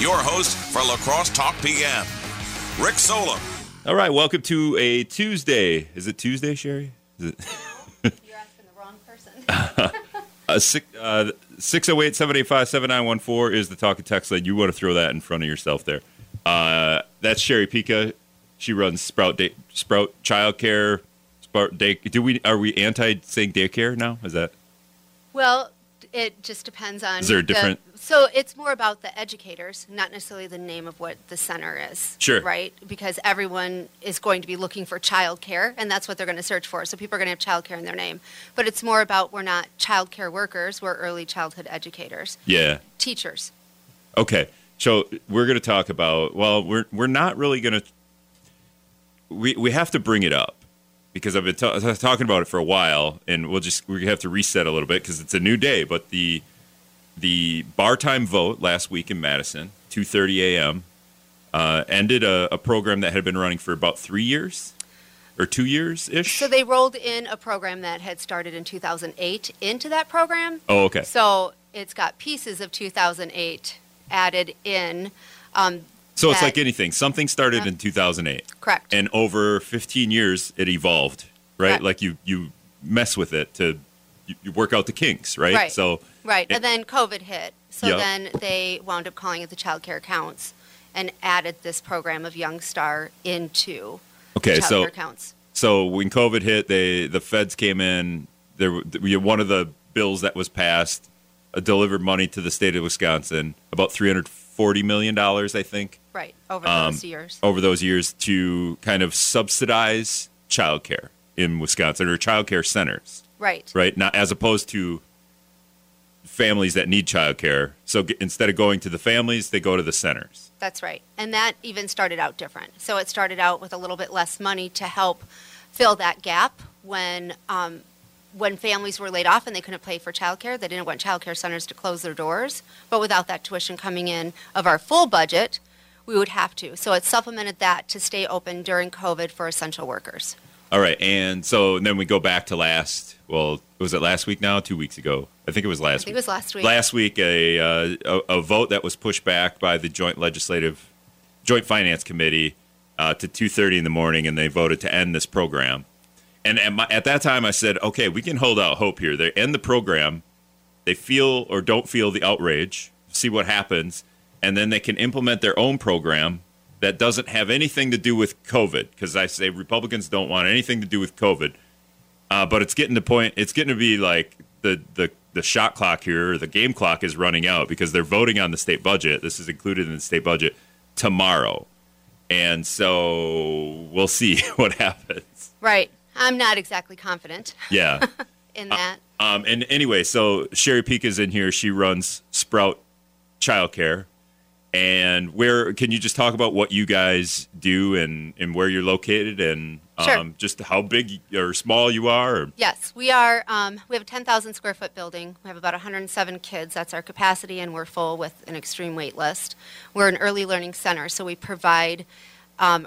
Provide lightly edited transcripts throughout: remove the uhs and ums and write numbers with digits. your host for La Crosse Talk PM, Rick Sola. All right, welcome to a Tuesday. Is it Tuesday, Sherry? Is it? You're asking the wrong person. 608-785-7914 is the talk and text line. You want to throw that in front of yourself there. That's Sherry Picha. She runs Sprout Childcare. Are we anti saying daycare now? Is that? Well, it just depends on. Is there a different? So it's more about the educators, not necessarily the name of what the center is. Sure. Right? Because everyone is going to be looking for child care, and that's what they're going to search for. So people are going to have child care in their name. But it's more about we're not child care workers, we're early childhood educators. Yeah. Teachers. Okay. So we're going to talk about, well, we're not really going to, we have to bring it up. Because I've been talking about it for a while, and we have to reset a little bit because it's a new day. But the bar time vote last week in Madison, 2:30 a.m., ended a program that had been running for about 3 years or 2 years-ish. So they rolled in a program that had started in 2008 into that program. Oh, okay. So it's got pieces of 2008 added in. So it's like anything. Something started in 2008. Correct. And over 15 years, it evolved, right? Correct. Like you mess with it to you work out the kinks, right? Right. So, right. And then COVID hit. So then they wound up calling it the Child Care Counts and added this program of Young Star into Child Care Counts. So when COVID hit, the feds came in. One of the bills that was passed delivered money to the state of Wisconsin, about $340 million, I think. Right, over those years. Over those years to kind of subsidize childcare in Wisconsin, or childcare centers. Right. Right, now, as opposed to families that need childcare. So instead of going to the families, they go to the centers. That's right. And that even started out different. So it started out with a little bit less money to help fill that gap when families were laid off and they couldn't pay for childcare. They didn't want childcare centers to close their doors. But without that tuition coming in of our full budget, we would have to. So it supplemented that to stay open during COVID for essential workers. All right. And so then we go back to was it last week now? 2 weeks ago. I think it was last week. Last week, a vote that was pushed back by the Joint Finance Committee to 2:30 in the morning, and they voted to end this program. And at that time, I said, okay, we can hold out hope here. They end the program. They feel or don't feel the outrage, see what happens, and then they can implement their own program that doesn't have anything to do with COVID, because I say Republicans don't want anything to do with COVID. But it's getting to be like the shot clock here, or the game clock is running out, because they're voting on the state budget. This is included in the state budget tomorrow. And so we'll see what happens. Right. I'm not exactly confident. Yeah. In that. And anyway, so Sherry Picha's in here. She runs Sprout Childcare. And can you just talk about what you guys do and where you're located and sure. Just how big or small you are? Or? Yes, we are. We have a 10,000 square foot building. We have about 107 kids. That's our capacity, and we're full with an extreme wait list. We're an early learning center, so we provide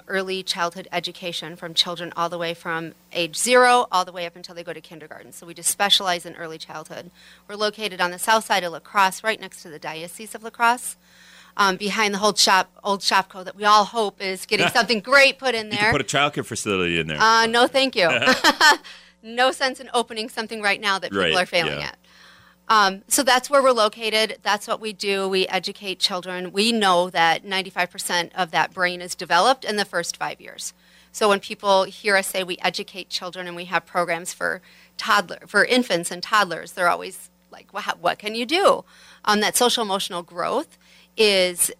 early childhood education from children all the way from age 0 all the way up until they go to kindergarten. So we just specialize in early childhood. We're located on the south side of La Crosse, right next to the Diocese of La Crosse, behind the old Shopko that we all hope is getting something great put in there. You can put a childcare facility in there. No, thank you. No sense in opening something right now that people are failing at. So that's where we're located. That's what we do. We educate children. We know that 95% of that brain is developed in the first 5 years. So when people hear us say we educate children and we have programs for infants and toddlers, they're always like, well, what can you do? That social emotional growth is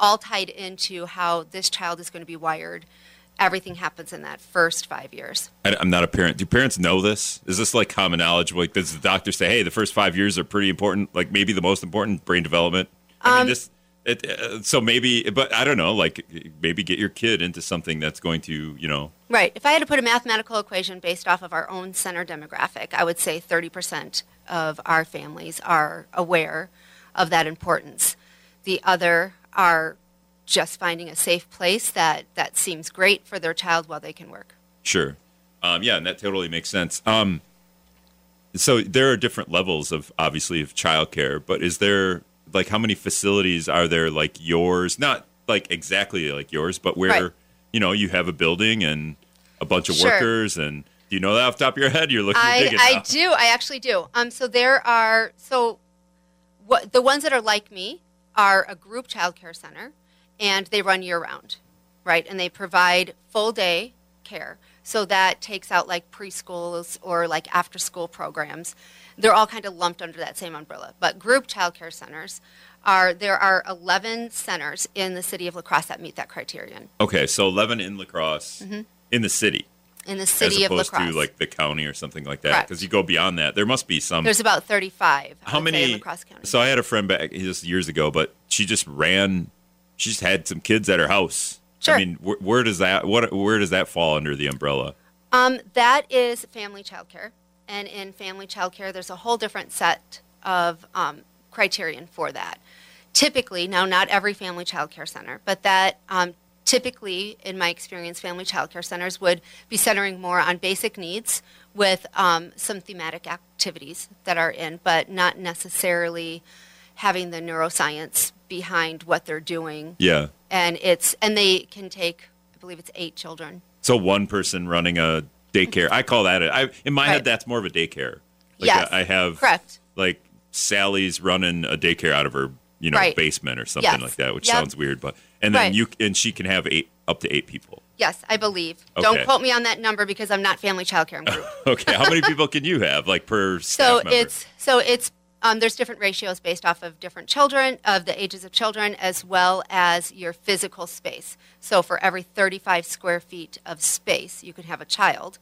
all tied into how this child is going to be wired. Everything happens in that first 5 years. I'm not a parent. Do parents know this? Is this like common knowledge? Like, does the doctor say, hey, the first 5 years are pretty important, like maybe the most important, brain development? I don't know, like maybe get your kid into something that's going to, Right. If I had to put a mathematical equation based off of our own center demographic, I would say 30% of our families are aware of that importance. The other are just finding a safe place that seems great for their child while they can work. Sure. And that totally makes sense. So there are different levels of childcare, but is there like how many facilities are there like yours? Not like exactly like yours, but where, right. you know, you have a building and a bunch of sure. workers and do you know that off the top of your head? You're looking to dig it now. I do. I actually do. So there are, the ones that are like me are a group child care center and they run year round, right? And they provide full day care. So that takes out like preschools or like after school programs. They're all kind of lumped under that same umbrella. But group child care centers there are 11 centers in the city of La Crosse that meet that criterion. Okay, so 11 in La Crosse mm-hmm. in the city. In the city of La Crosse. As opposed to like the county or something like that. Because you go beyond that. There must be some. There's about 35 How many, in La Crosse County. So I had a friend back just years ago, but she just had some kids at her house. Sure. I mean, where does that fall under the umbrella? That is family child care. And in family child care, there's a whole different set of criterion for that. Typically, now not every family child care center, but that typically, in my experience, family child care centers would be centering more on basic needs with some thematic activities that are in, but not necessarily having the neuroscience behind what they're doing. Yeah. And they can take, I believe it's 8 children. So one person running a daycare. I call that it. In my right. head, that's more of a daycare. Like yes. I have correct. Like Sally's running a daycare out of her, you know, right. basement or something yes. like that, which yep. sounds weird, but and then right. she can have up to eight people. Yes, I believe. Okay. Don't quote me on that number because I'm not family childcare. I'm group. Okay, how many people can you have like per staff member? So it's. There's different ratios based off of different children, of the ages of children, as well as your physical space. So for every 35 square feet of space, you can have a child.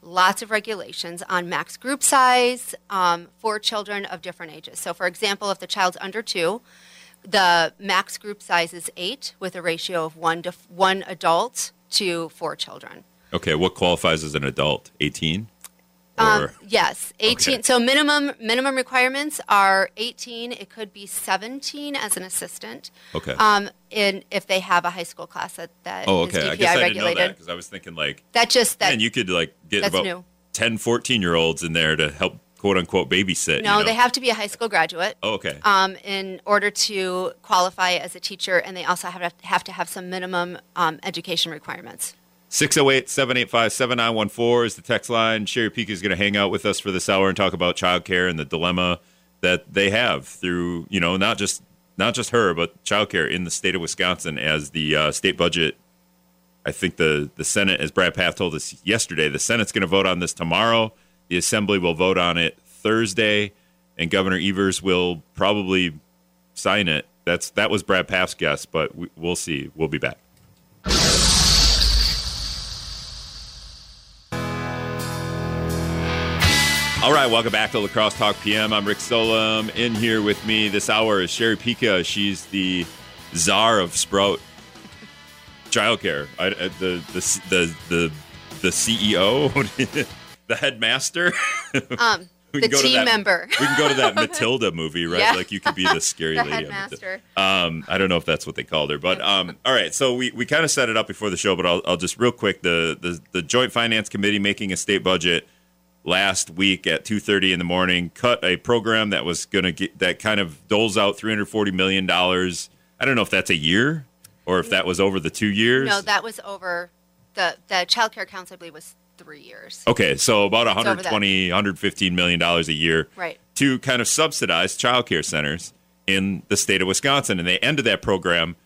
Lots of regulations on max group size for children of different ages. So for example, if the child's under 2, the max group size is 8 with a ratio of 1 adult to 4 children. Okay, what qualifies as an adult? 18? Yes, 18. Okay. So minimum requirements are 18. It could be 17 as an assistant. Okay. And if they have a high school class that is DPI regulated. I guess I regulated. Didn't know that because I was thinking like that. And you could like get about new. 10, 14-year-olds in there to help quote unquote babysit. No, you know? They have to be a high school graduate. Oh, okay. In order to qualify as a teacher, and they also have to have some minimum education requirements. 608-785-7914 is the text line. Sherry Picha is going to hang out with us for this hour and talk about childcare and the dilemma that they have through, you know, not just her, but childcare in the state of Wisconsin as the state budget. I think the Senate, as Brad Pfaff told us yesterday, the Senate's going to vote on this tomorrow. The Assembly will vote on it Thursday, and Governor Evers will probably sign it. That was Brad Pfaff's guess, but we'll see. We'll be back. All right, welcome back to La Crosse Talk PM. I'm Rick Sola. In here with me this hour is Sherry Picha. She's the czar of Sprout Childcare. The CEO, the headmaster. The team member. We can go to that Matilda movie, right? Yeah. Like you could be the scary lady. Headmaster. I don't know if that's what they called her, but all right. So we kind of set it up before the show, but I'll just real quick. The Joint Finance Committee making a state budget. Last week at 2:30 in the morning, cut a program that was going to get that kind of doles out $340 million. I don't know if that's a year or if that was over the 2 years. No, that was over the Child Care Counts, I believe, was 3 years. Okay, so about $115 million a year right. to kind of subsidize child care centers in the state of Wisconsin. And they ended that program.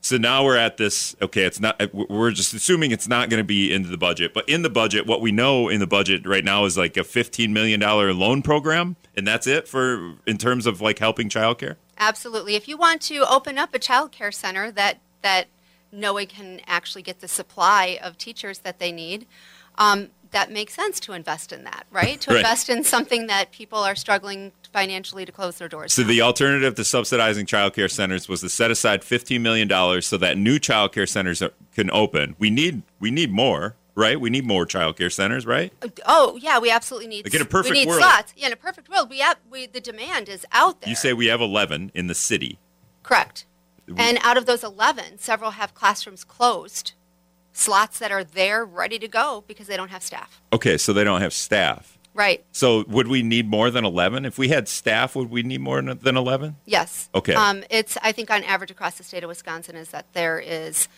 So now we're at this, okay, it's not. We're just assuming it's not going to be into the budget. But in the budget, what we know in the budget right now is like a $15 million loan program, and that's it for in terms of like helping childcare? Absolutely. If you want to open up a childcare center that no one can actually get the supply of teachers that they need, that makes sense to invest in that, right? To right. invest in something that people are struggling financially to close their doors. So the alternative to subsidizing child care centers was to set aside $15 million so that new child care centers can open. We need more, right? We need more child care centers, right? Oh, yeah, we absolutely need. Like in a perfect we need world. Slots. Yeah, in a perfect world, the demand is out there. You say we have 11 in the city. Correct. And out of those 11, several have classrooms closed. Slots that are there ready to go because they don't have staff. Okay, so they don't have staff. Right. So would we need more than 11? If we had staff, would we need more than 11? Yes. Okay. I think on average across the state of Wisconsin is that there is,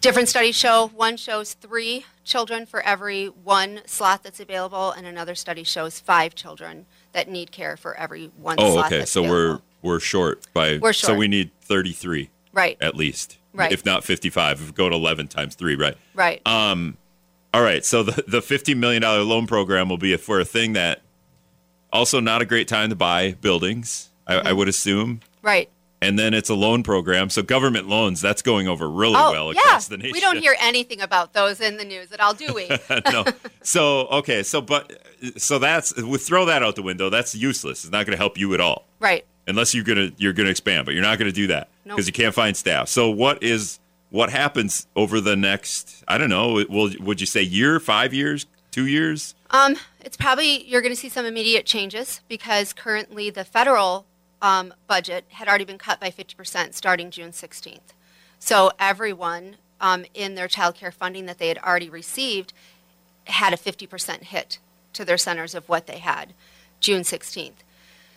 different studies show, one shows 3 children for every 1 slot that's available, and another study shows 5 children that need care for every 1 slot that's available. Oh, okay. So we're short by, so we need 33. Right. At least. Right. If not 55, if we go to 11 times 3, right? Right. All right, so the $50 million loan program will be for a thing that also not a great time to buy buildings, I would assume. Right. And then it's a loan program, so government loans, that's going over really well across the nation. We don't hear anything about those in the news at all, do we? No. So that's, we throw that out the window. That's useless. It's not going to help you at all. Right. Unless you're going to expand, but you're not going to do that because you can't find staff. So what happens over the next, I don't know, would you say year, 5 years, 2 years? It's probably, you're going to see some immediate changes because currently the federal budget had already been cut by 50% starting June 16th. So everyone in their child care funding that they had already received had a 50% hit to their centers of what they had June 16th.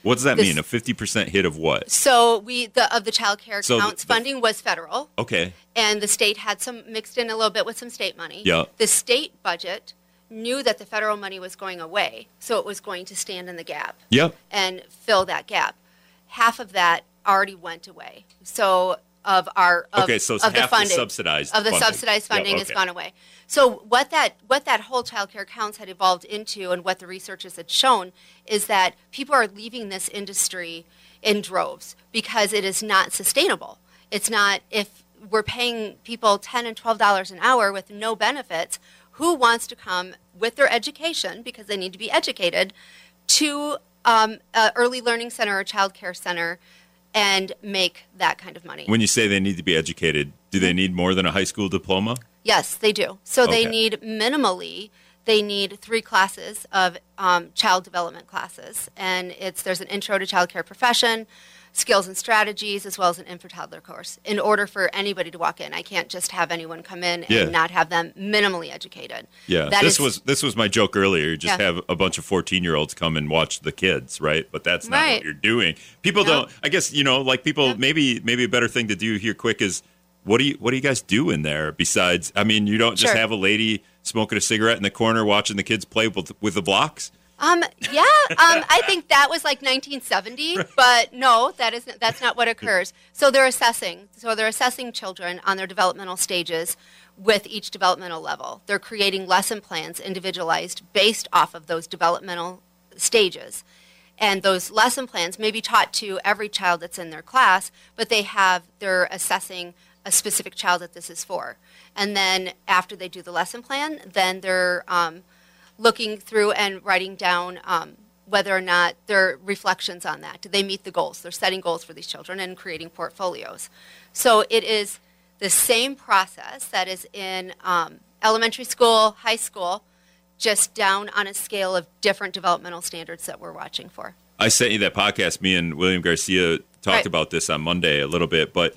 What does that mean? A 50% hit of what? So the Child Care Counts funding was federal. Okay. And the state had some mixed in a little bit with some state money. Yeah. The state budget knew that the federal money was going away, so it was going to stand in the gap. Yep. And fill that gap. Half of that already went away. So the subsidized funding has gone away. So what that whole Child Care Counts had evolved into, and what the researchers had shown, is that people are leaving this industry in droves because it is not sustainable. It's not. If we're paying people $10 and $12 an hour with no benefits, who wants to come with their education, because they need to be educated, to an early learning center or child care center and make that kind of money? When you say they need to be educated, do they need more than a high school diploma? Yes, they do. So they need minimally, they need 3 classes of child development classes. And there's an intro to child care profession, skills and strategies, as well as an infant-toddler course in order for anybody to walk in. I can't just have anyone come in and not have them minimally educated. Yeah, this was my joke earlier. You just have a bunch of 14-year-olds come and watch the kids, right? But that's not what you're doing. People don't, I guess, like people, maybe a better thing to do here quick is, what do you guys do in there besides, I mean, you don't just have a lady smoking a cigarette in the corner watching the kids play with the blocks? I think that was like 1970, but no, that's not what occurs. So they're assessing children on their developmental stages with each developmental level. They're creating lesson plans individualized based off of those developmental stages. And those lesson plans may be taught to every child that's in their class, but they're assessing a specific child that this is for. And then after they do the lesson plan, then they're looking through and writing down whether or not there are reflections on that. Do they meet the goals? They're setting goals for these children and creating portfolios. So it is the same process that is in elementary school, high school, just down on a scale of different developmental standards that we're watching for. I sent you that podcast. Me and William Garcia talked about this on Monday a little bit, but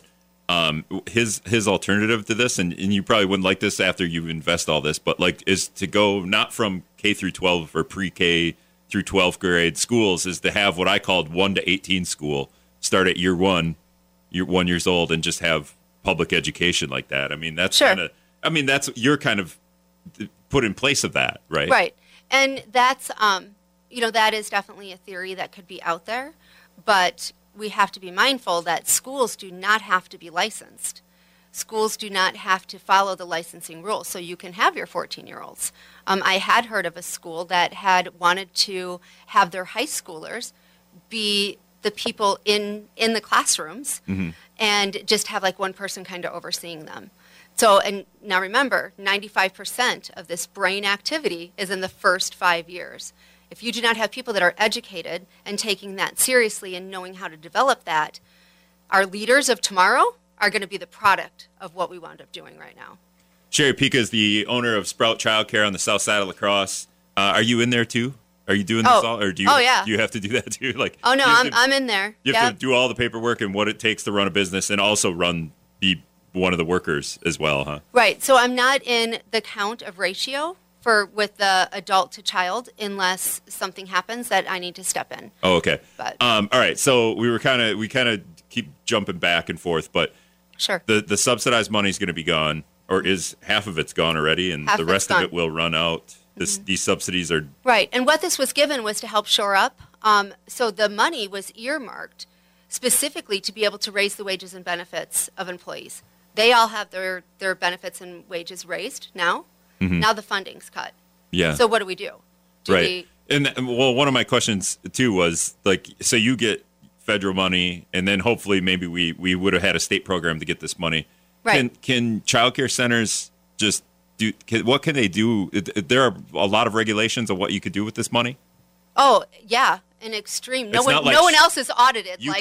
his alternative to this, and you probably wouldn't like this after you invest all this, but like, is to go not from K through 12 or pre-K through 12th grade schools, is to have what I called 1 to 18 school, start at year one years old, and just have public education like that. I mean, that's that's your kind of put in place of that, right? Right. And that's, that is definitely a theory that could be out there, but we have to be mindful that schools do not have to be licensed. Schools do not have to follow the licensing rules, so you can have your 14-year-olds. I had heard of a school that had wanted to have their high schoolers be the people in the classrooms and just have like one person kind of overseeing them. So, and now remember, 95% of this brain activity is in the first 5 years. If you do not have people that are educated and taking that seriously and knowing how to develop that, our leaders of tomorrow are going to be the product of what we wound up doing right now. Sherry Picha is the owner of Sprout Childcare on the south side of La Crosse. Are you in there too? Are you doing this all, or do you? Oh, yeah. Do you have to do that too? Like, oh no, I'm in there. You have to do all the paperwork and what it takes to run a business, and also be one of the workers as well, huh? Right. So I'm not in the count of ratio for with the adult to child unless something happens that I need to step in. Oh, okay. But, all right. So we kind of keep jumping back and forth, but sure. The subsidized money is going to be gone, or is half of it's gone already, and half the rest of it will run out. These subsidies are right. And what this was given was to help shore up. So the money was earmarked specifically to be able to raise the wages and benefits of employees. They all have their benefits and wages raised now. Mm-hmm. Now the funding's cut. Yeah. So what do we do? Well, one of my questions too was like, so you get federal money, and then hopefully maybe we would have had a state program to get this money. Right. Can child care centers just what can they do? There are a lot of regulations on what you could do with this money. Oh yeah, an extreme. No one else is audited. Industry. You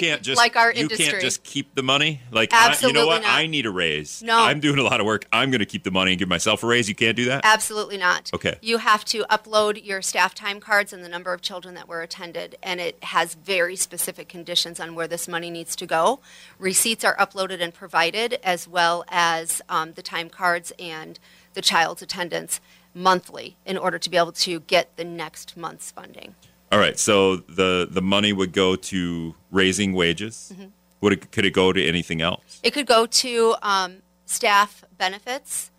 can't just keep the money. Like, absolutely not. I need a raise. No, I'm doing a lot of work. I'm going to keep the money and give myself a raise. You can't do that. Absolutely not. Okay. You have to upload your staff time cards and the number of children that were attended, and it has very specific conditions on where this money needs to go. Receipts are uploaded and provided, as well as the time cards and the child's attendance monthly in order to be able to get the next month's funding. All right, so the money would go to raising wages. Mm-hmm. Could it go to anything else? It could go to staff benefits.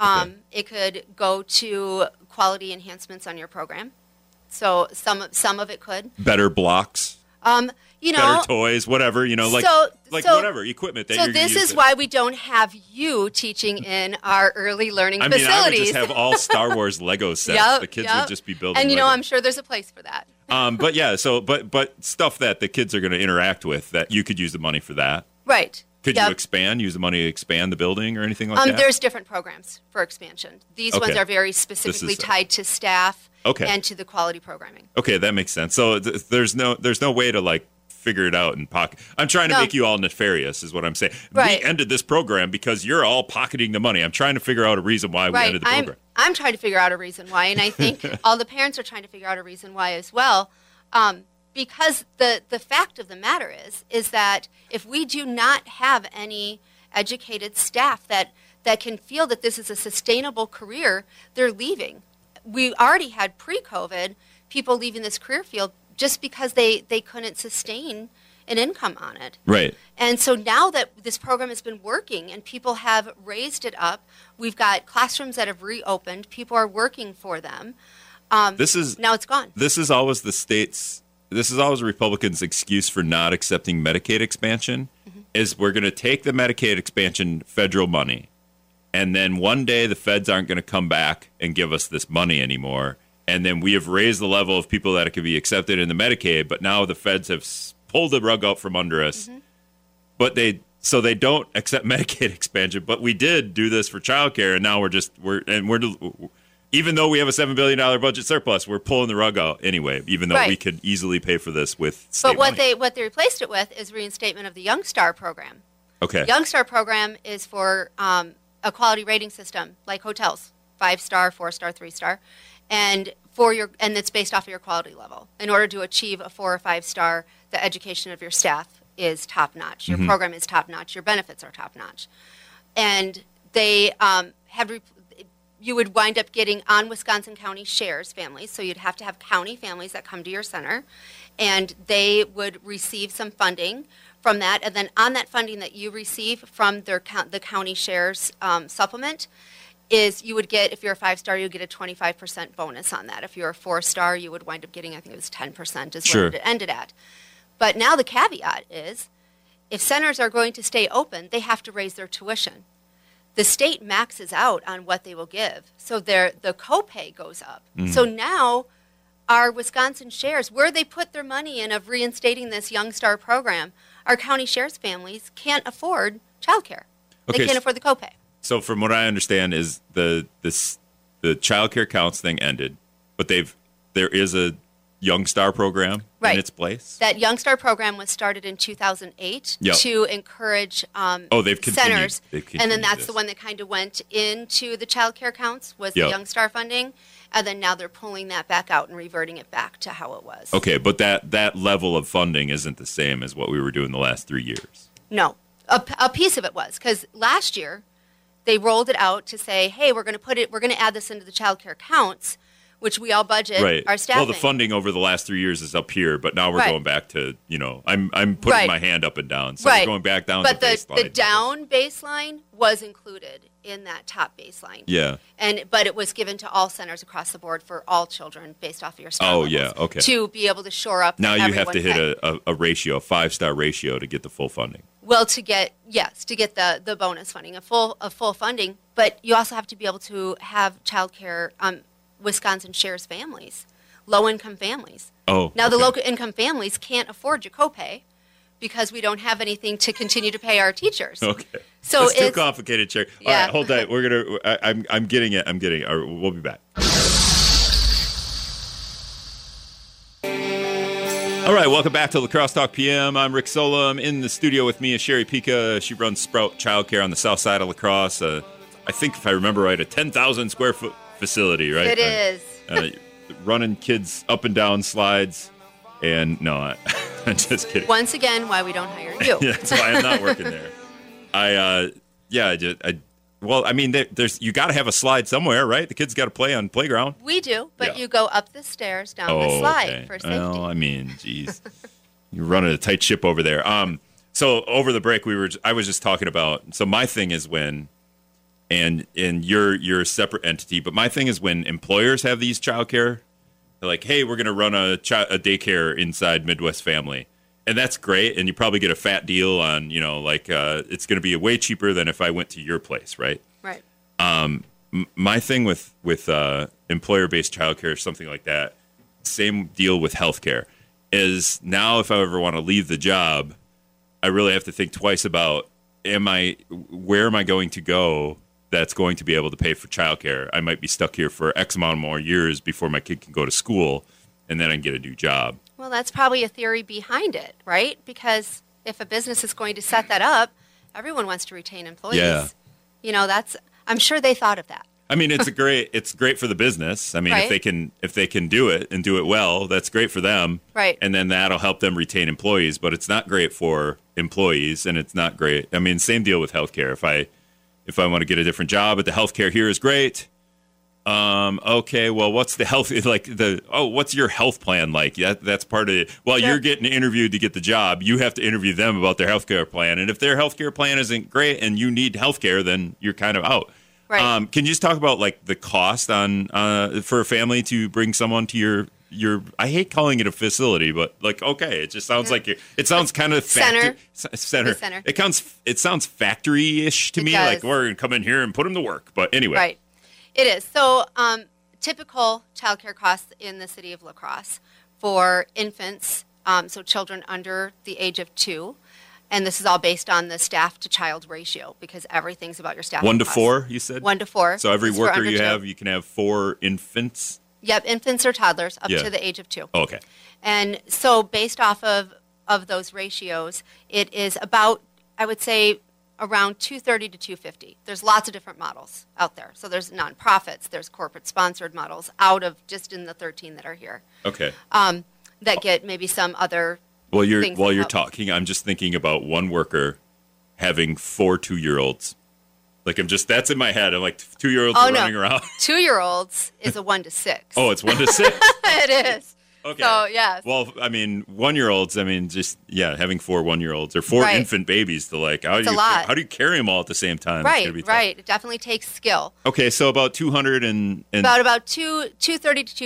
It could go to quality enhancements on your program. So some of it could. Better blocks. Better toys, whatever, whatever equipment that you're going to use. So this is why we don't have you teaching in our early learning facilities. I would just have all Star Wars Lego sets. Yep, the kids would just be building. And I'm sure there's a place for that. But yeah, so but stuff that the kids are going to interact with, that you could use the money for that. Right. Could you use the money to expand the building or anything like that? There's different programs for expansion. These ones are very specifically tied to staff and to the quality programming. Okay, that makes sense. So there's no way to figure it out in pocket. I'm trying to make you all nefarious is what I'm saying. Right. We ended this program because you're all pocketing the money. I'm trying to figure out a reason why we ended the program. I'm trying to figure out a reason why, and I think all the parents are trying to figure out a reason why as well. Because the fact of the matter is that if we do not have any educated staff that can feel that this is a sustainable career, they're leaving. We already had pre-COVID people leaving this career field just because they couldn't sustain an income on it. Right. And so now that this program has been working and people have raised it up, we've got classrooms that have reopened, people are working for them. Now it's gone. This is always Republicans' excuse for not accepting Medicaid expansion, mm-hmm. is we're going to take the Medicaid expansion federal money, and then one day the feds aren't going to come back and give us this money anymore, and then we have raised the level of people that it could be accepted in the Medicaid, but now the feds have pulled the rug out from under us, mm-hmm. but they don't accept Medicaid expansion, but we did do this for childcare, and now even though we have a $7 billion budget surplus, we're pulling the rug out anyway, even though we could easily pay for this with state money. But what they replaced it with is reinstatement of the Young Star program. Okay. The Young Star program is for a quality rating system, like hotels, 5-star, 4-star, 3-star, and it's based off of your quality level. In order to achieve a 4 or 5-star, the education of your staff is top-notch. Your mm-hmm. program is top-notch. Your benefits are top-notch. And they you would wind up getting on Wisconsin County shares families, so you'd have to have county families that come to your center, and they would receive some funding from that, and then on that funding that you receive from the county shares supplement is you would get, if you're a 5-star, you get a 25% bonus on that. If you're a 4-star, you would wind up getting, I think it was 10% is sure. what it ended at. But now the caveat is, if centers are going to stay open, they have to raise their tuition. The state maxes out on what they will give, so the copay goes up. Mm-hmm. So now our Wisconsin shares, where they put their money in of reinstating this Young Star program, our county shares families can't afford childcare. Okay. They can't afford the copay. So from what I understand is the Child Care Counts thing ended, but there is a Young Star program right. in its place. That Young Star program was started in 2008 yep. to encourage centers. And then that's the one that kind of went into the Child Care Counts was yep. the Young Star funding. And then now they're pulling that back out and reverting it back to how it was. Okay, but that level of funding isn't the same as what we were doing the last 3 years. No. A piece of it was, because last year they rolled it out to say, hey, we're going to add this into the child care counts, which we all budget our staffing. Well, the funding over the last 3 years is up here, but now we're going back to, you know, I'm putting my hand up and down. So we're going back down to the baseline. But the down baseline was included in that top baseline. Yeah. But it was given to all centers across the board for all children based off of your star levels, to be able to shore up. Now you have to hit a ratio, a 5-star ratio to get the full funding. Well, to get the bonus funding, a full funding, but you also have to be able to have child care. Wisconsin shares families, low-income families. Now the low-income families can't afford your copay because we don't have anything to continue to pay our teachers. Okay, so it's too complicated, Sherry. Yeah. All right, hold on. We're gonna. I'm getting it. I'm getting it. All right, we'll be back. All right, welcome back to La Crosse Talk PM. I'm Rick Sola. I'm in the studio with me is Sherry Picha. She runs Sprout Childcare on the south side of La Crosse. I think, if I remember right, a 10,000 square foot facility, right? It is. Running kids up and down slides. And no, I'm just kidding. Once again, why we don't hire you. Yeah, that's why I'm not working there. There's you got to have a slide somewhere, right? The kids got to play on playground. We do, but you go up the stairs, down the slide for safety. Well, I mean, geez, you're running a tight ship over there. So over the break, I was just talking about. So my thing is when, and you're a separate entity, but my thing is when employers have these childcare, they're like, hey, we're gonna run a daycare inside Midwest Family. And that's great, and you probably get a fat deal on, you know, like it's going to be way cheaper than if I went to your place, right? Right. My thing with employer-based childcare or something like that, same deal with healthcare, is now if I ever want to leave the job, I really have to think twice about where am I going to go that's going to be able to pay for childcare? I might be stuck here for X amount more years before my kid can go to school, and then I can get a new job. Well, that's probably a theory behind it, right? Because if a business is going to set that up, everyone wants to retain employees. Yeah. You know, I'm sure they thought of that. I mean, it's great for the business. I mean, right? if they can do it and do it well, that's great for them. Right. And then that'll help them retain employees, but it's not great for employees and it's not great. I mean, same deal with healthcare. If I want to get a different job, but the healthcare here is great. Okay, well, what's the health, like what's your health plan like? Yeah, that's part of it. Well, You're getting interviewed to get the job. You have to interview them about their healthcare plan. And if their healthcare plan isn't great and you need healthcare, then you're kind of out. Right. Can you just talk about like the cost on for a family to bring someone to your I hate calling it a facility, but like, okay, it just sounds like it sounds kind of center. It sounds factory-ish to me. Does. Like we're going to come in here and put them to work. But anyway. Right. It is. So typical childcare costs in the city of La Crosse for infants, so children under the age of 2, and this is all based on the staff-to-child ratio because everything's about your staff. 1 to 4, you said? 1 to 4. So every worker you have, you can have 4 infants? Yep, infants or toddlers up to the age of 2. Oh, okay. And so based off of those ratios, it is about, I would say, around $230 to $250. There's lots of different models out there. So there's nonprofits, there's corporate-sponsored models out of just in the 13 that are here. Okay. That get maybe some other things. While you're talking, I'm just thinking about one worker having 4 two-year-olds. Like that's in my head. I'm like, two-year-olds running around. Two-year-olds is a 1 to 6. Oh, it's 1 to 6? It is. Okay. So, yes. Well, I mean, 1-year-olds, I mean, just, having 4 1-year-olds or 4 infant babies to like, how do you carry them all at the same time? Right, right. It definitely takes skill. Okay, so about 200 and about $230 to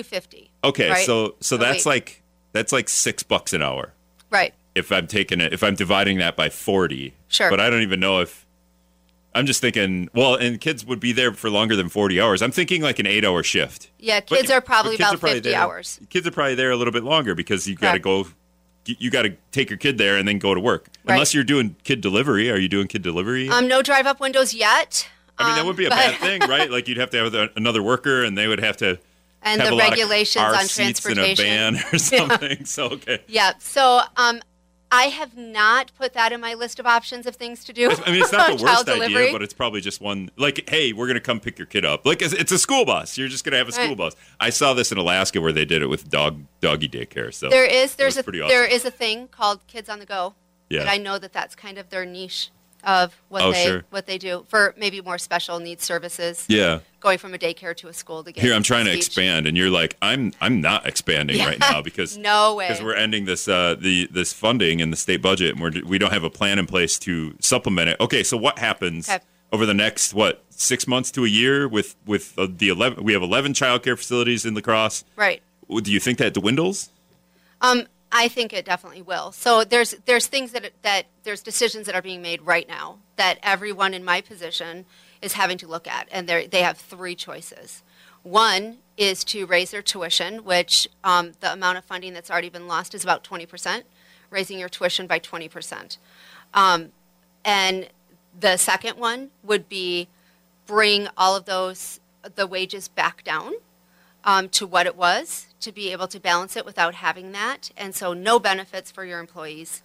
$250. Okay, right? so that's like $6 an hour. Right. If I'm taking it, if I'm dividing that by 40. Sure. But I don't even know if, I'm just thinking, well, and kids would be there for longer than 40 hours. I'm thinking like an 8-hour shift. Yeah, kids are probably about 50 hours. Kids are probably there a little bit longer because you got to go, you got to take your kid there and then go to work. Right. Unless you're doing kid delivery. Are you doing kid delivery? No drive-up windows yet. I mean, that would be a bad thing, right? Like you'd have to have another worker and they would have to have the regulations a lot of on transportation in a van or something. Yeah. So, okay. Yeah. So, I have not put that in my list of options of things to do. I mean, it's not the worst idea, but it's probably just one. Like, hey, we're going to come pick your kid up. Like, it's a school bus. You're just going to have a school bus. I saw this in Alaska where they did it with doggy daycare. So there is a thing called Kids on the Go. Yeah. But I know that's kind of their niche. of what what they do for maybe more special needs services. Yeah. Going from a daycare to a school to get here. I'm trying to expand, and you're like, I'm not expanding right now because no way, because we're ending this this funding in the state budget, and we don't have a plan in place to supplement it. Okay, so what happens over the next 6 months to a year with the 11? We have 11 child care facilities in La Crosse. Right. Do you think that dwindles? I think it definitely will. So there's things that there's decisions that are being made right now that everyone in my position is having to look at, and they have three choices. One is to raise their tuition, which the amount of funding that's already been lost is about 20%, raising your tuition by 20%. And the second one would be bring all of the wages back down to what it was, to be able to balance it without having that. And so no benefits for your employees.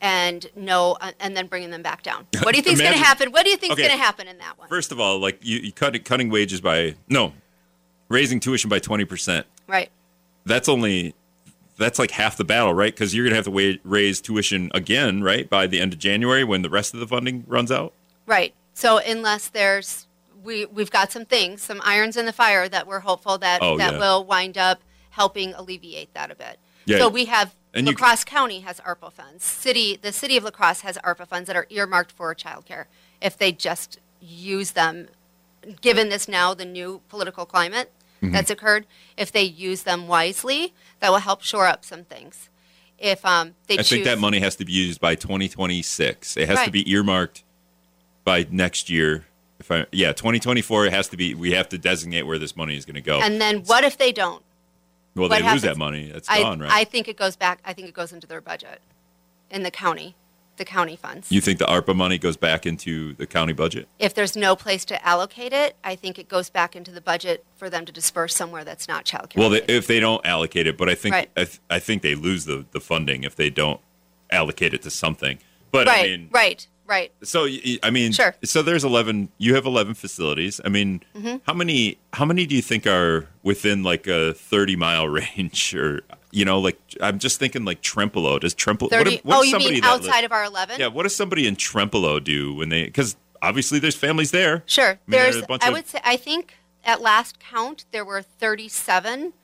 And then bringing them back down. What do you think is going to happen? What do you think is going to happen in that one? First of all, like you cutting wages by raising tuition by 20%. Right. That's like half the battle, right? Because you're going to have to raise tuition again, right, by the end of January when the rest of the funding runs out. Right. So unless there's we've got some things, some irons in the fire that we're hopeful that will wind up helping alleviate that a bit. Yeah. So we have. And La Crosse County has ARPA funds. The city of La Crosse has ARPA funds that are earmarked for childcare. If they just use them, given this now, the new political climate that's occurred, if they use them wisely, that will help shore up some things. If I think that money has to be used by 2026. It has to be earmarked by next year. 2024. It has to be. We have to designate where this money is going to go. And then, what if they don't? Well, they lose that money. It's gone, right? I think it goes back. I think it goes into their budget in the county funds. You think the ARPA money goes back into the county budget? If there's no place to allocate it, I think it goes back into the budget for them to disperse somewhere that's not child care. Well, if they don't allocate it, but I think I think they lose the funding if they don't allocate it to something. But Right. So I mean, sure. So there's 11. You have 11 facilities. I mean, how many do you think are within like a 30-mile range, or I'm just thinking like Trempolo. Does Trempolo? You mean outside of our 11? Yeah. What does somebody in Trempolo do when they? Because obviously there's families there. Sure. I mean, I think at last count there were 37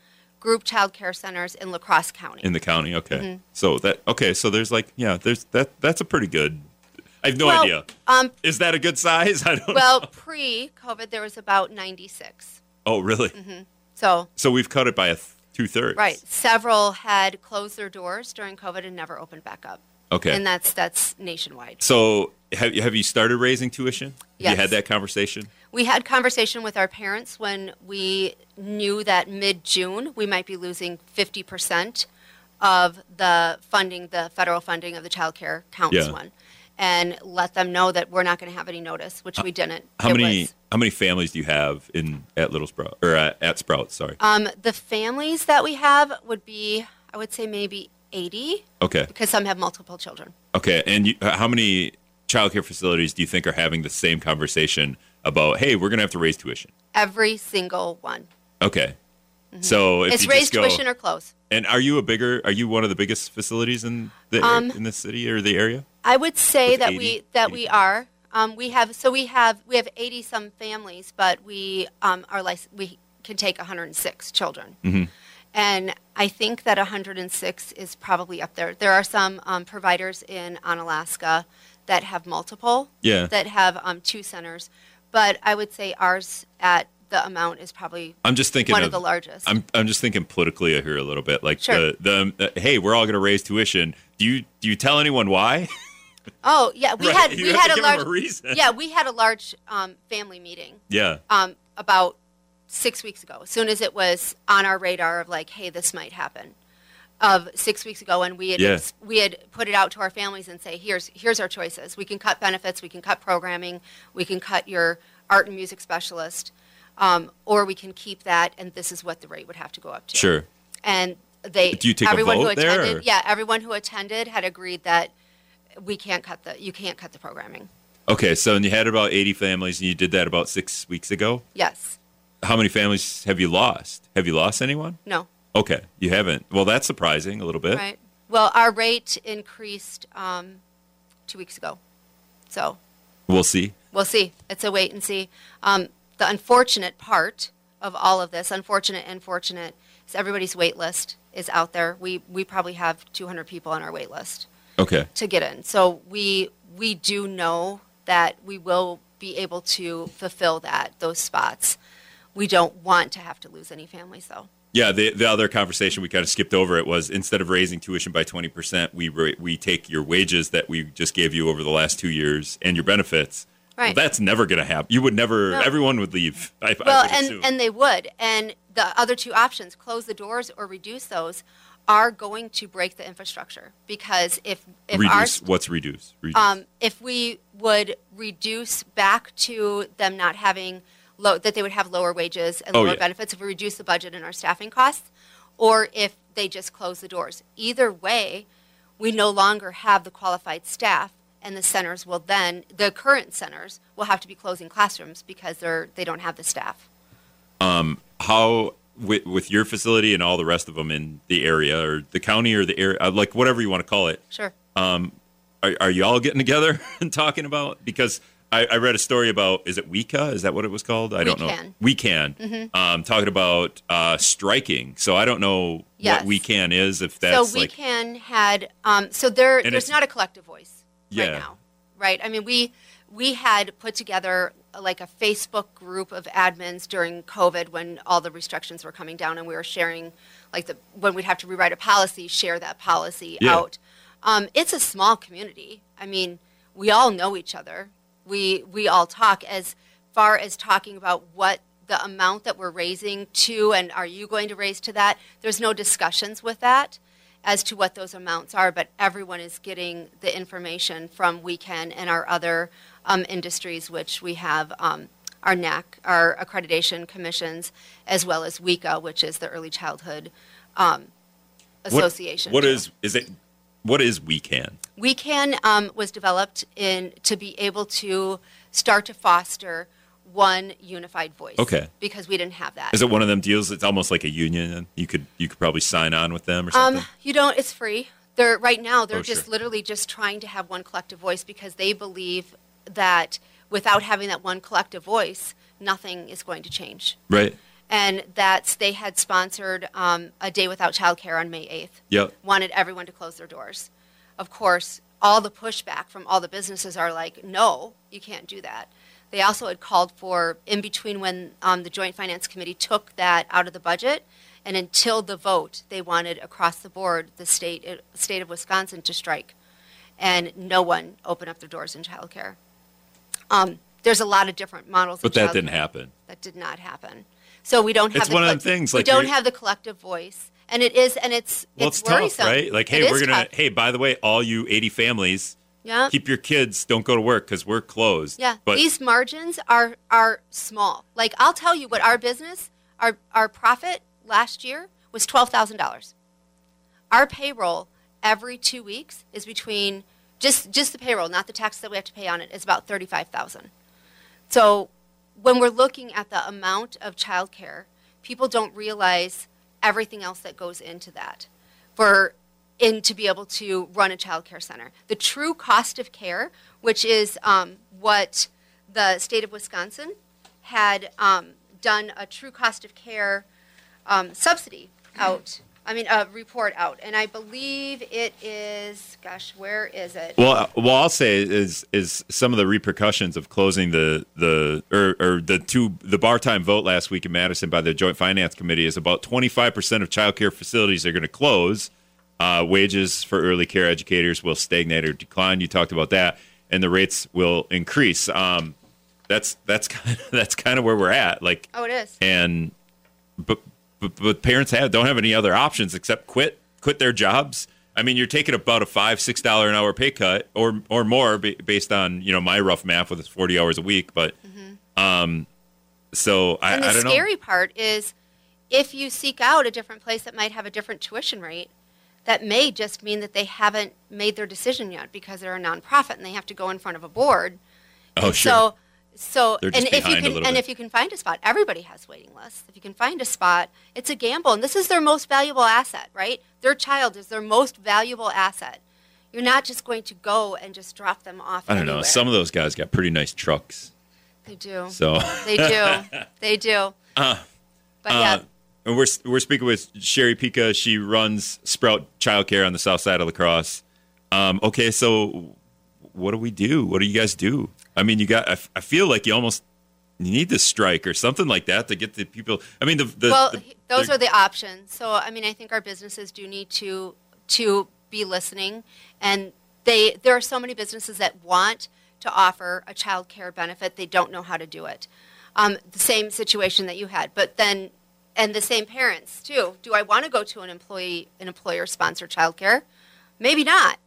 group child care centers in La Crosse County. In the county, okay. Mm-hmm. So there's there's that's a pretty good. I have no idea. Is that a good size? I don't know. Well, pre-COVID, there was about 96. Oh, really? Mm-hmm. So we've cut it by two-thirds. Right. Several had closed their doors during COVID and never opened back up. Okay. And that's nationwide. So have you started raising tuition? Yes. You had that conversation? We had conversation with our parents when we knew that mid-June we might be losing 50% of the funding, the federal funding of the Child Care Counts one. And let them know that we're not going to have any notice, which we didn't. How many families do you have at Little Sprout or at Sprout? Sorry. The families that we have would be, I would say, maybe 80. Okay. Because some have multiple children. Okay, and how many childcare facilities do you think are having the same conversation about, hey, we're going to have to raise tuition? Every single one. Okay. Mm-hmm. So if it's raised tuition or close. And are you one of the biggest facilities in the city or the area? I would say with that 80, we are. We have 80 some families, but we are we can take 106 children, and I think that 106 is probably up there. There are some providers in Onalaska that have multiple, that have two centers, but I would say ours at the amount is probably one of the largest. I'm just thinking politically here a little bit, like hey, we're all going to raise tuition. Do you tell anyone why? Oh yeah, we had a large family meeting. Yeah. About 6 weeks ago, as soon as it was on our radar of like, hey, this might happen, of 6 weeks ago, and we had put it out to our families and say, here's our choices. We can cut benefits, we can cut programming, we can cut your art and music specialist. Or we can keep that, and this is what the rate would have to go up to. Sure. And everyone who attended had agreed that you can't cut the programming. Okay, so and you had about 80 families, and you did that about 6 weeks ago? Yes. How many families have you lost? Have you lost anyone? No. Okay, you haven't. Well, that's surprising a little bit. Right. Well, our rate increased 2 weeks ago, so We'll see. We'll see. It's a wait and see. The unfortunate part of all of this, unfortunate and fortunate, is everybody's wait list is out there. We probably have 200 people on our wait list. Okay. To get in. So we do know that we will be able to fulfill those spots. We don't want to have to lose any families, though. Yeah, the other conversation we kind of skipped over, it was instead of raising tuition by 20%, we take your wages that we just gave you over the last 2 years and your benefits. Right. Well, that's never going to happen. You would never. No. Everyone would leave. I would assume they would. And the other two options, close the doors or reduce those, are going to break the infrastructure because if reduce, our, what's reduce? Reduce. If we would reduce back to them not having that they would have lower wages and lower benefits if we reduce the budget and our staffing costs, or if they just close the doors. Either way, we no longer have the qualified staff, and the centers will then, the current centers will have to be closing classrooms because they don't have the staff. How with your facility and all the rest of them in the area or the county or the area, like whatever you want to call it. Sure. Are you all getting together and talking about, because I read a story about, is it WECA? Is that what it was called? I don't know. WECAN. Mm-hmm. Talking about striking. So I don't know what WECAN is, if that's so. WECAN had there's not a collective voice right now, right? I mean, we had put together like a Facebook group of admins during COVID when all the restrictions were coming down, and we were sharing like when we'd have to rewrite a policy, share that policy out. It's a small community. I mean, we all know each other. We all talk as far as talking about what the amount that we're raising to and are you going to raise to that. There's no discussions with that as to what those amounts are, but everyone is getting the information from WECAN and our other industries, which we have our NAC, our accreditation commissions, as well as WECA, which is the Early Childhood Association. What is WECAN? WECAN was developed to be able to start to foster one unified voice. Okay. Because we didn't have that. Is it one of them deals? It's almost like a union. You could probably sign on with them or something. You don't. It's free. Literally just trying to have one collective voice because they believe that without having that one collective voice, nothing is going to change. Right. And they had sponsored a day without childcare on May 8th. Yep. Wanted everyone to close their doors. Of course, all the pushback from all the businesses are like, no, you can't do that. They also had called for, in between when the Joint Finance Committee took that out of the budget, and until the vote, they wanted across the board the state of Wisconsin to strike. And no one opened up their doors in childcare. There's a lot of different models. But that didn't happen. That did not happen. So we don't have. It's one of the things. Like we don't have the collective voice, and it is, and it's worrisome, tough, right? Like, hey, hey, by the way, all you 80 families, keep your kids, don't go to work because we're closed. Yeah, but these margins are small. Like, I'll tell you what our business, our profit last year was $12,000. Our payroll every 2 weeks is between just the payroll, not the tax that we have to pay on it, is about $35,000. So when we're looking at the amount of childcare, people don't realize everything else that goes into that to be able to run a childcare center. The true cost of care, which is what the state of Wisconsin had done a true cost of care subsidy out. I mean, a report out, and I believe it is. Gosh, where is it? Well, what I'll say is some of the repercussions of closing the bar time vote last week in Madison by the Joint Finance Committee is about 25% of child care facilities are going to close. Wages for early care educators will stagnate or decline. You talked about that, and the rates will increase. That's kind of where we're at. Like, oh, it is, But parents don't have any other options except quit their jobs. I mean, you're taking about a $5-6 an hour pay cut or more based on, you know, my rough math with 40 hours a week. But so I don't know. And the scary part is if you seek out a different place that might have a different tuition rate, that may just mean that they haven't made their decision yet because they're a nonprofit and they have to go in front of a board. Oh, sure. So if you can find a spot, everybody has waiting lists. If you can find a spot, it's a gamble. And this is their most valuable asset, right? Their child is their most valuable asset. You're not just going to go and just drop them off. I don't know. Some of those guys got pretty nice trucks. They do. So they do. They do. But yeah. And we're speaking with Sherry Picha. She runs Sprout Childcare on the south side of La Crosse. Okay, so what do we do? What do you guys do? I mean, you got. I feel like you need to strike or something like that to get the people. I mean, those are the options. So I mean, I think our businesses do need to be listening, and there are so many businesses that want to offer a child care benefit. They don't know how to do it. The same situation that you had, but then. And the same parents, too. Do I want to go to an employer-sponsored childcare? Maybe not.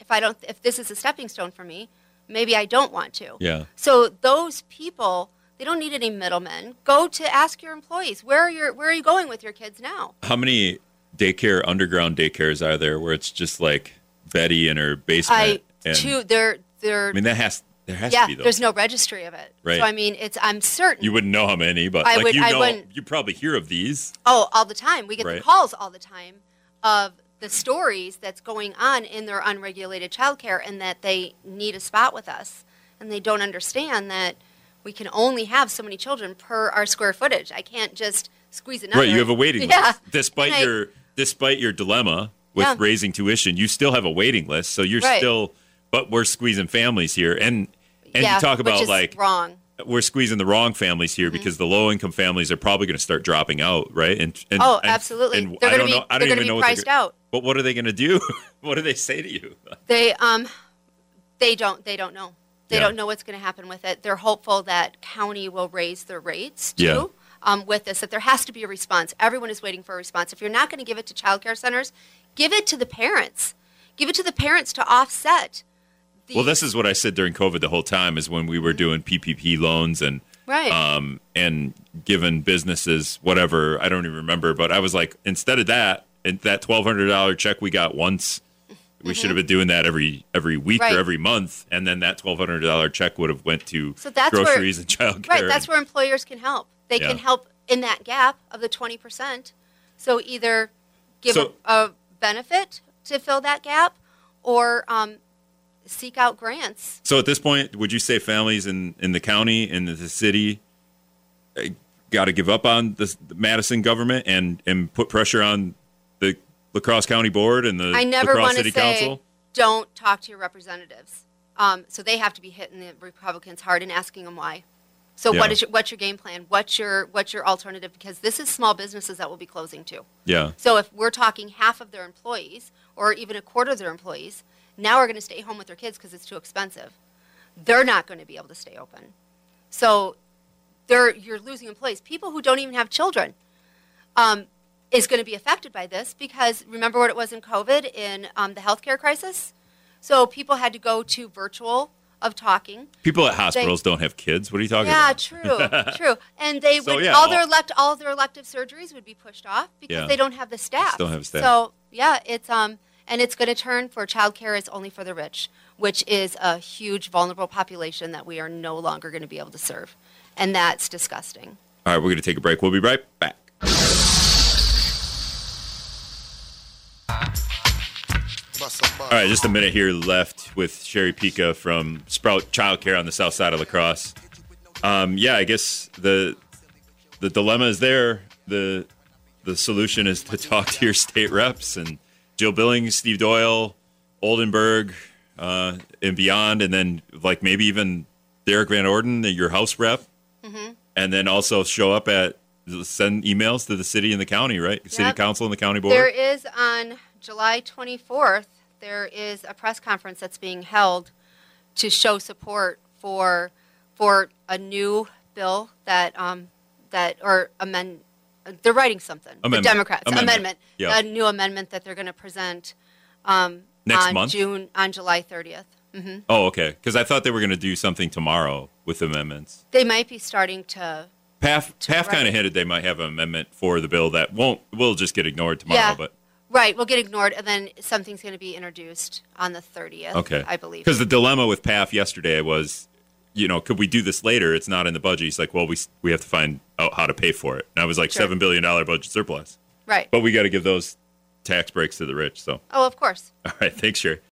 If this is a stepping stone for me, maybe I don't want to. Yeah. So those people, they don't need any middlemen. Ask your employees, where are you going with your kids now? How many underground daycares are there where it's just like Betty in her basement? There has to be those. There's no registry of it. Right. So, I mean, I'm certain. You wouldn't know how many, but you probably hear of these. Oh, all the time. We get the calls all the time of the stories that's going on in their unregulated childcare and that they need a spot with us. And they don't understand that we can only have so many children per our square footage. I can't just squeeze another. Right, you have a waiting list. Despite your dilemma with raising tuition, you still have a waiting list. So you're still, but we're squeezing families here. And you talk about, like, wrong. We're squeezing the wrong families here because the low-income families are probably going to start dropping out, right? And absolutely. And they're going to be priced out. But what are they going to do? What do they say to you? They don't know. They don't know what's going to happen with it. They're hopeful that county will raise their rates, too, with this, that there has to be a response. Everyone is waiting for a response. If you're not going to give it to child care centers, give it to the parents. Give it to the parents to offset. Well, this is what I said during COVID the whole time is when we were doing PPP loans and giving businesses whatever, I don't even remember, but I was like, instead of that $1,200 check we got once, we should have been doing that every week or every month, and then that $1,200 check would have went to groceries and child care. Right, that's where employers can help. They can help in that gap of the 20%. So either give a benefit to fill that gap or seek out grants. So at this point, would you say families in the county and the city got to give up on the Madison government and put pressure on the La Crosse County Board and the La Crosse City Council? Don't talk to your representatives. So they have to be hitting the Republicans hard and asking them why. So what's your game plan? What's your alternative? Because this is small businesses that will be closing too. Yeah. So if we're talking half of their employees or even a quarter of their employees, now we're going to stay home with their kids because it's too expensive. They're not going to be able to stay open. So you're losing employees. People who don't even have children is going to be affected by this because remember what it was in COVID in the healthcare crisis? So people had to go to virtual of talking. People at hospitals don't have kids. What are you talking about? Yeah, true. And they all their elective surgeries would be pushed off because they don't have the staff. So, yeah, it's and it's going to turn for childcare is only for the rich, which is a huge vulnerable population that we are no longer going to be able to serve. And that's disgusting. All right, we're going to take a break. We'll be right back. All right, just a minute here left with Sherry Picha from Sprout Childcare on the south side of La Crosse. I guess the dilemma is there. The solution is to talk to your state reps and Jill Billings, Steve Doyle, Oldenburg, and beyond, and then like maybe even Derek Van Orden, your house rep, and then also send emails to the city and the county, right? Yep. City council and the county board. There is on July 24th, there is a press conference that's being held to show support for a new bill that amend. They're writing something. Amendment. The Democrats. Amendment. Yep. A new amendment that they're going to present on July 30th. Mm-hmm. Oh, okay. Because I thought they were going to do something tomorrow with amendments. They might be starting to. PATH kind of hinted they might have an amendment for the bill that will just get ignored tomorrow. Yeah. But right, we'll get ignored, and then something's going to be introduced on the 30th. Okay, I believe. Because the dilemma with PATH yesterday was, could we do this later? It's not in the budget. He's like, well, we have to find out how to pay for it. And I was like, $7 billion budget surplus. Right. But we got to give those tax breaks to the rich. So. Oh, of course. All right. Thanks, Sherry.